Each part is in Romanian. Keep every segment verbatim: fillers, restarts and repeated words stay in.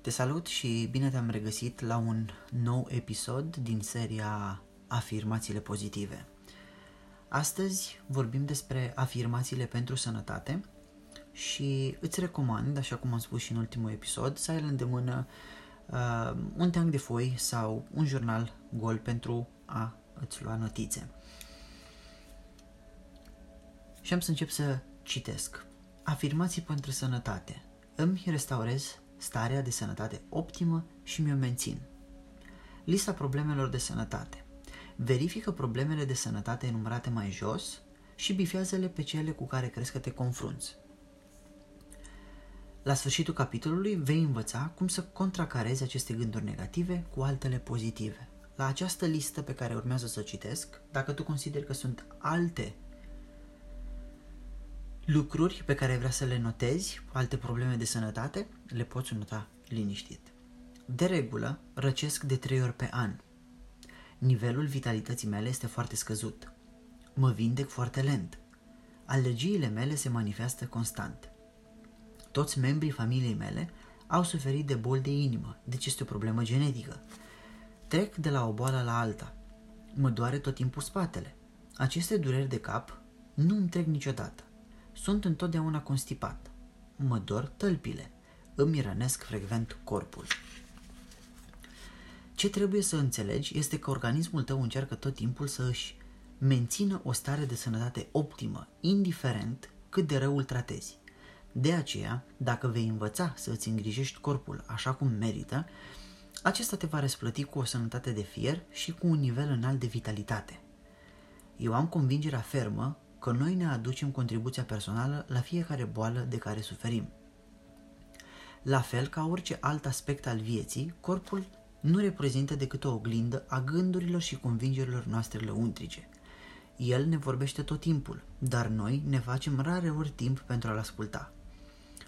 Te salut și bine te-am regăsit la un nou episod din seria Afirmațiile Pozitive. Astăzi vorbim despre afirmațiile pentru sănătate și îți recomand, așa cum am spus și în ultimul episod, să ai la îndemână uh, un teanc de foi sau un jurnal gol pentru a îți lua notițe. Și am să încep să citesc. Afirmații pentru sănătate. Îmi restaurez starea de sănătate optimă și mi-o mențin. Lista problemelor de sănătate. Verifică problemele de sănătate enumerate mai jos și bifează-le pe cele cu care crezi că te confrunți. La sfârșitul capitolului vei învăța cum să contracarezi aceste gânduri negative cu altele pozitive. La această listă pe care urmează să o citesc, dacă tu consideri că sunt alte lucruri pe care vrea să le notezi, alte probleme de sănătate, le poți nota liniștit. De regulă, răcesc de trei ori pe an. Nivelul vitalității mele este foarte scăzut. Mă vindec foarte lent. Alergiile mele se manifestă constant. Toți membrii familiei mele au suferit de boli de inimă, deci este o problemă genetică. Trec de la o boală la alta. Mă doare tot timpul spatele. Aceste dureri de cap nu îmi trec niciodată. Sunt întotdeauna constipat. Mă dor tălpile. Îmi rănesc frecvent corpul. Ce trebuie să înțelegi este că organismul tău încearcă tot timpul să își mențină o stare de sănătate optimă, indiferent cât de rău îl tratezi. De aceea, dacă vei învăța să îți îngrijești corpul așa cum merită, acesta te va răsplăti cu o sănătate de fier și cu un nivel înalt de vitalitate. Eu am convingerea fermă că noi ne aducem contribuția personală la fiecare boală de care suferim. La fel ca orice alt aspect al vieții, corpul nu reprezintă decât o oglindă a gândurilor și convingerilor noastre lăuntrice. El ne vorbește tot timpul, dar noi ne facem rareori timp pentru a-l asculta.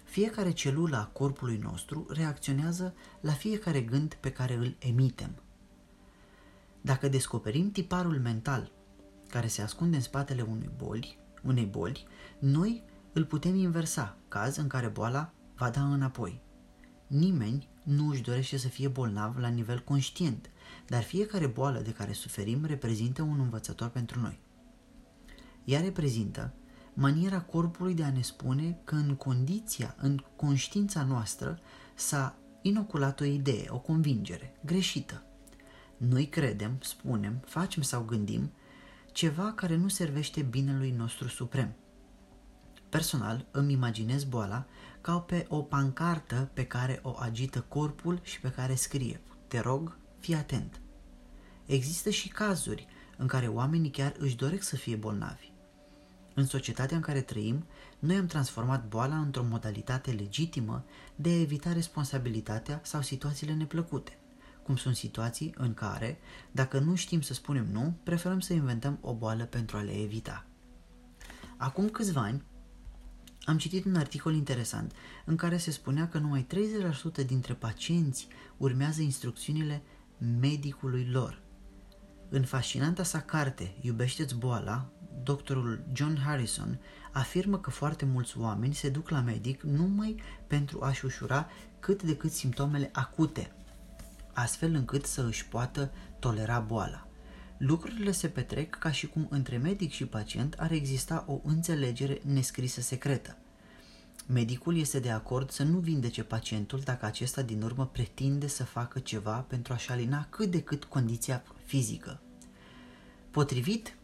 Fiecare celulă a corpului nostru reacționează la fiecare gând pe care îl emitem. Dacă descoperim tiparul mental care se ascunde în spatele unei boli, unei boli, noi îl putem inversa, caz în care boala va da înapoi. Nimeni nu își dorește să fie bolnav la nivel conștient, dar fiecare boală de care suferim reprezintă un învățător pentru noi. Ea reprezintă maniera corpului de a ne spune că în condiția, în conștiința noastră s-a inoculat o idee, o convingere greșită. Noi credem, spunem, facem sau gândim ceva care nu servește binelui nostru suprem. Personal, îmi imaginez boala ca pe o pancartă pe care o agită corpul și pe care scrie: te rog, fii atent. Există și cazuri în care oamenii chiar își doresc să fie bolnavi. În societatea în care trăim, noi am transformat boala într-o modalitate legitimă de a evita responsabilitatea sau situațiile neplăcute, cum sunt situații în care, dacă nu știm să spunem nu, preferăm să inventăm o boală pentru a le evita. Acum câțiva ani, am citit un articol interesant în care se spunea că numai treizeci la sută dintre pacienți urmează instrucțiunile medicului lor. În fascinanta sa carte, Iubește-ți boala, doctorul John Harrison afirmă că foarte mulți oameni se duc la medic numai pentru a-și ușura cât de cât simptomele acute, astfel încât să își poată tolera boala. Lucrurile se petrec ca și cum între medic și pacient ar exista o înțelegere nescrisă secretă. Medicul este de acord să nu vindece pacientul dacă acesta din urmă pretinde să facă ceva pentru a-și alina cât de cât condiția fizică. Potrivit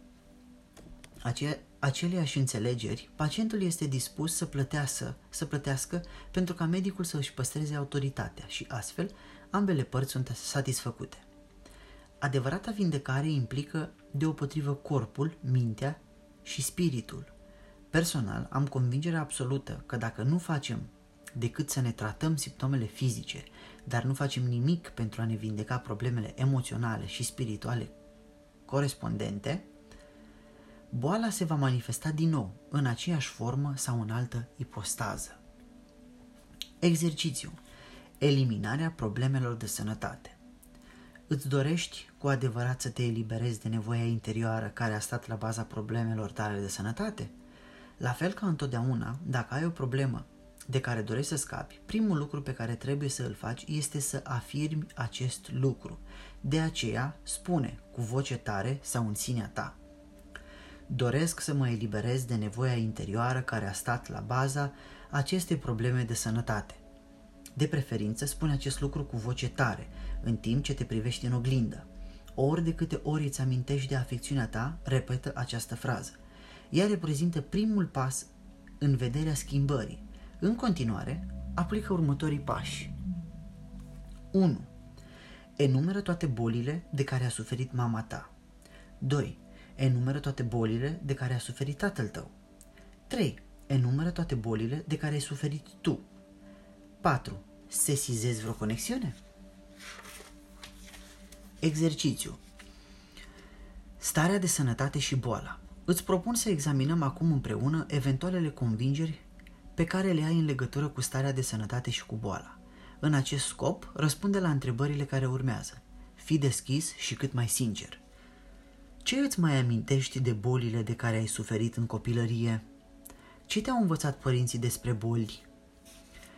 ace- aceleiași înțelegeri, pacientul este dispus să plătească, să plătească pentru ca medicul să își păstreze autoritatea și astfel ambele părți sunt satisfăcute. Adevărata vindecare implică deopotrivă corpul, mintea și spiritul. Personal, am convingerea absolută că dacă nu facem decât să ne tratăm simptomele fizice, dar nu facem nimic pentru a ne vindeca problemele emoționale și spirituale corespondente, boala se va manifesta din nou, în aceeași formă sau în altă ipostază. Exercițiu. Eliminarea problemelor de sănătate. Îți dorești cu adevărat să te eliberezi de nevoia interioară care a stat la baza problemelor tale de sănătate? La fel ca întotdeauna, dacă ai o problemă de care dorești să scapi, primul lucru pe care trebuie să îl faci este să afirmi acest lucru. De aceea, spune cu voce tare sau în sinea ta: doresc să mă eliberez de nevoia interioară care a stat la baza acestei probleme de sănătate. De preferință, spune acest lucru cu voce tare, în timp ce te privești în oglindă. Ori de câte ori îți amintești de afecțiunea ta, repetă această frază. Ea reprezintă primul pas în vederea schimbării. În continuare, aplică următorii pași. unu. Enumeră toate bolile de care a suferit mama ta. doi. Enumeră toate bolile de care a suferit tatăl tău. trei. Enumeră toate bolile de care ai suferit tu. patru. Sesizezi vreo conexiune? Exercițiu. Starea de sănătate și boala. Îți propun să examinăm acum împreună eventualele convingeri pe care le ai în legătură cu starea de sănătate și cu boala. În acest scop, răspunde la întrebările care urmează. Fii deschis și cât mai sincer. Ce îți mai amintești de bolile de care ai suferit în copilărie? Ce te-au învățat părinții despre boli?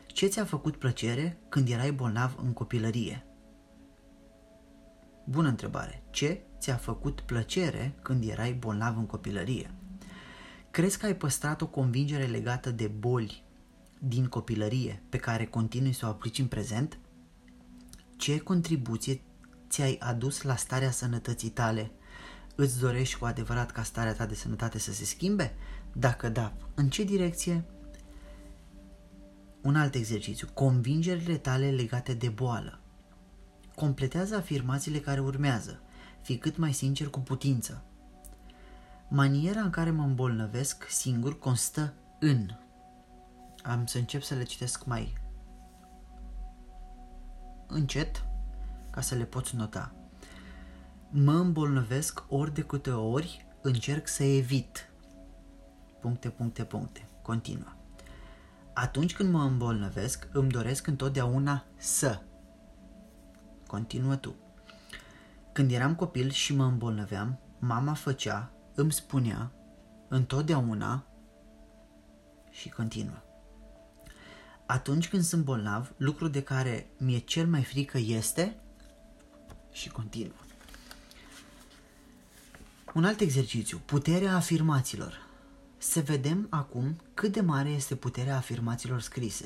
Ce ți-a făcut plăcere când erai bolnav în copilărie? Bună întrebare! Ce ți-a făcut plăcere când erai bolnav în copilărie? Crezi că ai păstrat o convingere legată de boli din copilărie pe care continui să o aplici în prezent? Ce contribuție ți-ai adus la starea sănătății tale? Îți dorești cu adevărat ca starea ta de sănătate să se schimbe? Dacă da, în ce direcție? Un alt exercițiu. Convingerile tale legate de boală. Completează afirmațiile care urmează. Fii cât mai sincer cu putință. Maniera în care mă îmbolnăvesc singur constă în... Am să încep să le citesc mai încet ca să le poți nota. Mă îmbolnăvesc ori de câte ori încerc să evit. Puncte, puncte, puncte. Continuă. Atunci când mă îmbolnăvesc, îmi doresc întotdeauna să... Continuă tu. Când eram copil și mă îmbolnăveam, mama făcea, îmi spunea, întotdeauna și continuă. Atunci când sunt bolnav, lucru de care mi-e cel mai frică este și continuă. Un alt exercițiu. Puterea afirmațiilor. Să vedem acum cât de mare este puterea afirmațiilor scrise.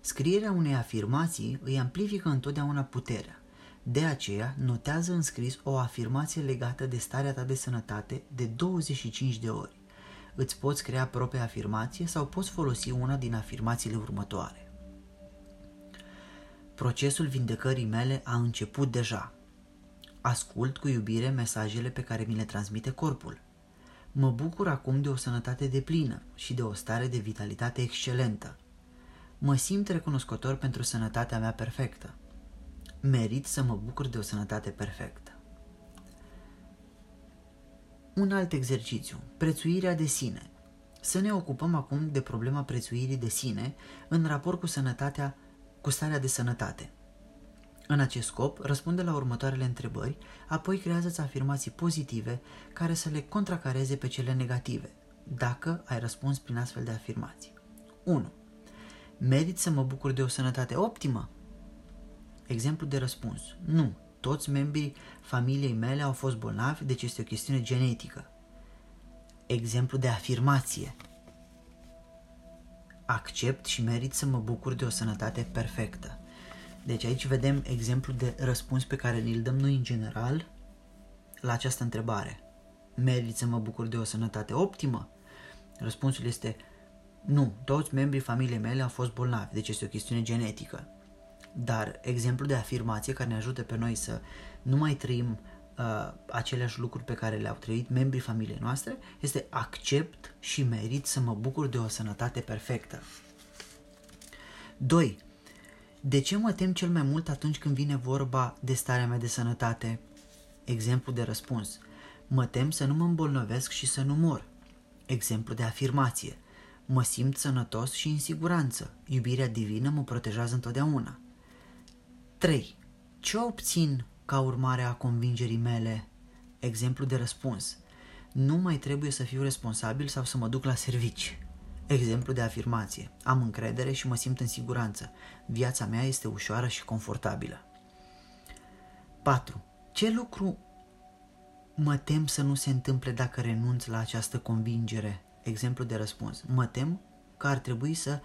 Scrierea unei afirmații îi amplifică întotdeauna puterea. De aceea, notează în scris o afirmație legată de starea ta de sănătate de douăzeci și cinci de ori. Îți poți crea propria afirmație sau poți folosi una din afirmațiile următoare. Procesul vindecării mele a început deja. Ascult cu iubire mesajele pe care mi le transmite corpul. Mă bucur acum de o sănătate deplină și de o stare de vitalitate excelentă. Mă simt recunoscător pentru sănătatea mea perfectă. Merit să mă bucur de o sănătate perfectă. Un alt exercițiu. Prețuirea de sine. Să ne ocupăm acum de problema prețuirii de sine în raport cu sănătatea, cu starea de sănătate. În acest scop, răspunde la următoarele întrebări, apoi creează-ți afirmații pozitive care să le contracareze pe cele negative, dacă ai răspuns prin astfel de afirmații. unu. Merit să mă bucur de o sănătate optimă? Exemplu de răspuns. Nu. Toți membrii familiei mele au fost bolnavi, deci este o chestiune genetică. Exemplu de afirmație. Accept și merit să mă bucur de o sănătate perfectă. Deci aici vedem exemplu de răspuns pe care ni-l dăm noi în general la această întrebare. Merit să mă bucur de o sănătate optimă? Răspunsul este nu, toți membrii familiei mele au fost bolnavi, deci este o chestiune genetică. Dar exemplu de afirmație care ne ajută pe noi să nu mai trăim uh, aceleași lucruri pe care le-au trăit membrii familiei noastre este accept și merit să mă bucur de o sănătate perfectă. doi. De ce mă tem cel mai mult atunci când vine vorba de starea mea de sănătate? Exemplu de răspuns. Mă tem să nu mă îmbolnăvesc și să nu mor. Exemplu de afirmație. Mă simt sănătos și în siguranță. Iubirea divină mă protejează întotdeauna. trei. Ce obțin ca urmare a convingerii mele? Exemplu de răspuns. Nu mai trebuie să fiu responsabil sau să mă duc la servici. Exemplu de afirmație. Am încredere și mă simt în siguranță. Viața mea este ușoară și confortabilă. patru. Ce lucru mă tem să nu se întâmple dacă renunț la această convingere? Exemplu de răspuns. Mă tem că ar trebui să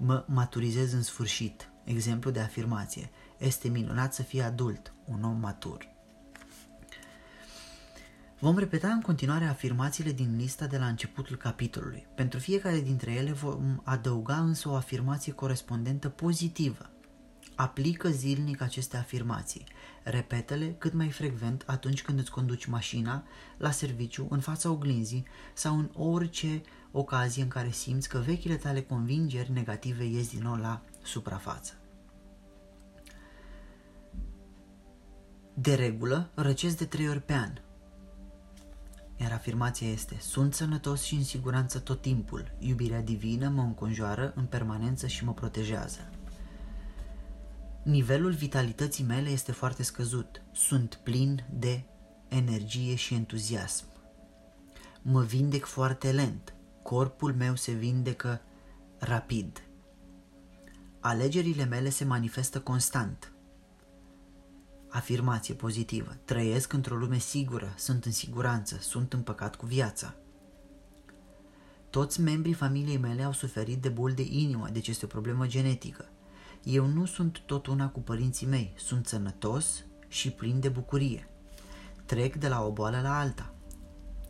mă maturizez în sfârșit. Exemplu de afirmație. Este minunat să fii adult, un om matur. Vom repeta în continuare afirmațiile din lista de la începutul capitolului. Pentru fiecare dintre ele vom adăuga însă o afirmație corespondentă pozitivă. Aplică zilnic aceste afirmații. Repetă-le cât mai frecvent atunci când îți conduci mașina, la serviciu, în fața oglinzii sau în orice ocazie în care simți că vechile tale convingeri negative ies din nou la suprafață. De regulă, răcesc de trei ori pe an. Iar afirmația este: sunt sănătos și în siguranță tot timpul. Iubirea divină mă înconjoară în permanență și mă protejează. Nivelul vitalității mele este foarte scăzut. Sunt plin de energie și entuziasm. Mă vindec foarte lent. Corpul meu se vindecă rapid. Alegerile mele se manifestă constant. Afirmație pozitivă. Trăiesc într-o lume sigură, sunt în siguranță, sunt împăcat cu viața. Toți membrii familiei mele au suferit de boli de inimă, deci este o problemă genetică. Eu nu sunt tot una cu părinții mei, sunt sănătos și plin de bucurie. Trec de la o boală la alta.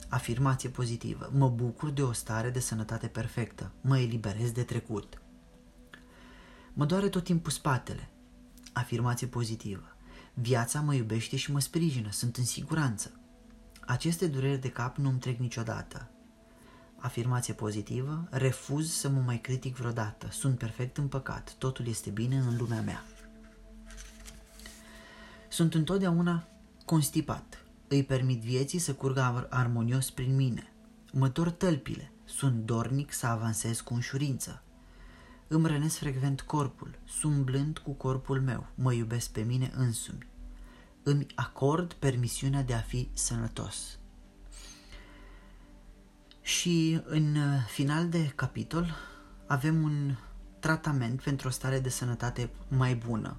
Afirmație pozitivă. Mă bucur de o stare de sănătate perfectă, mă eliberez de trecut. Mă doare tot timpul spatele. Afirmație pozitivă. Viața mă iubește și mă sprijină, sunt în siguranță. Aceste dureri de cap nu îmi trec niciodată. Afirmație pozitivă, refuz să mă mai critic vreodată, sunt perfect împăcat, totul este bine în lumea mea. Sunt întotdeauna constipat, îi permit vieții să curgă ar- armonios prin mine. Mă tort tălpile, sunt dornic să avansez cu ușurință. Îmi rănesc frecvent corpul, sunt blând cu corpul meu, mă iubesc pe mine însumi. Îmi acord permisiunea de a fi sănătos. Și în final de capitol avem un tratament pentru o stare de sănătate mai bună.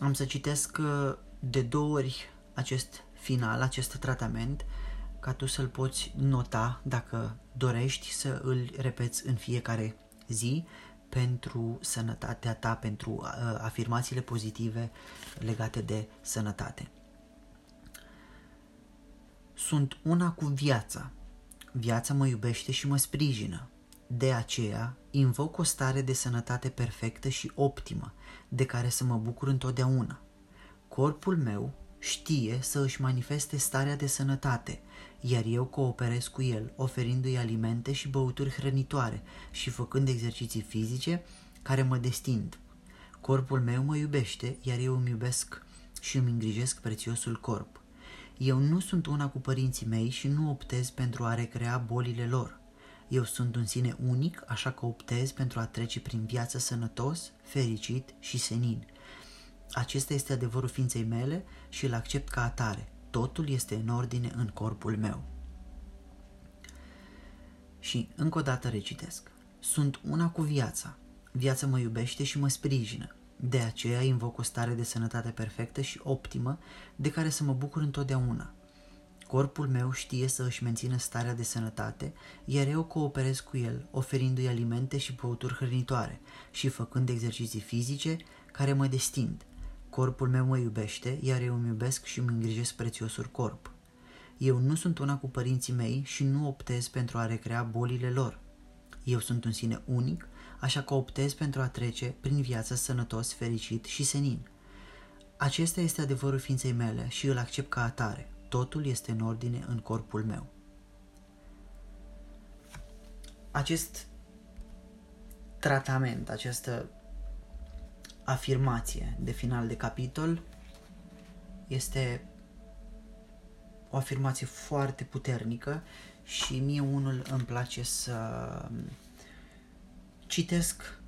Am să citesc de două ori acest final, acest tratament, ca tu să-l poți nota dacă dorești să îl repeți în fiecare zi pentru sănătatea ta, pentru afirmațiile pozitive legate de sănătate. Sunt una cu viața. Viața mă iubește și mă sprijină. De aceea, invoc o stare de sănătate perfectă și optimă, de care să mă bucur întotdeauna. Corpul meu știe să își manifeste starea de sănătate, iar eu cooperez cu el, oferindu-i alimente și băuturi hrănitoare și făcând exerciții fizice care mă destind. Corpul meu mă iubește, iar eu îmi iubesc și îmi îngrijesc prețiosul corp. Eu nu sunt una cu părinții mei și nu optez pentru a recrea bolile lor. Eu sunt un sine unic, așa că optez pentru a trece prin viață sănătos, fericit și senin. Acesta este adevărul ființei mele și îl accept ca atare. Totul este în ordine în corpul meu. Și încă o dată recitesc. Sunt una cu viața. Viața mă iubește și mă sprijină. De aceea invoc o stare de sănătate perfectă și optimă, de care să mă bucur întotdeauna. Corpul meu știe să își mențină starea de sănătate, iar eu cooperez cu el, oferindu-i alimente și băuturi hrănitoare și făcând exerciții fizice care mă destind. Corpul meu mă iubește, iar eu îmi iubesc și îmi îngrijesc prețiosul corp. Eu nu sunt una cu părinții mei și nu optez pentru a recrea bolile lor. Eu sunt un sine unic, așa că optez pentru a trece prin viață sănătos, fericit și senin. Acesta este adevărul ființei mele și îl accept ca atare. Totul este în ordine în corpul meu. Acest tratament, această afirmație de final de capitol este o afirmație foarte puternică și mie unul îmi place să citesc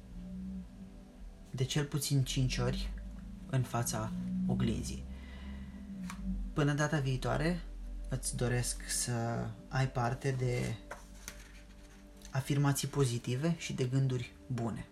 de cel puțin cinci ori în fața oglinzii. Până data viitoare, îți doresc să ai parte de afirmații pozitive și de gânduri bune.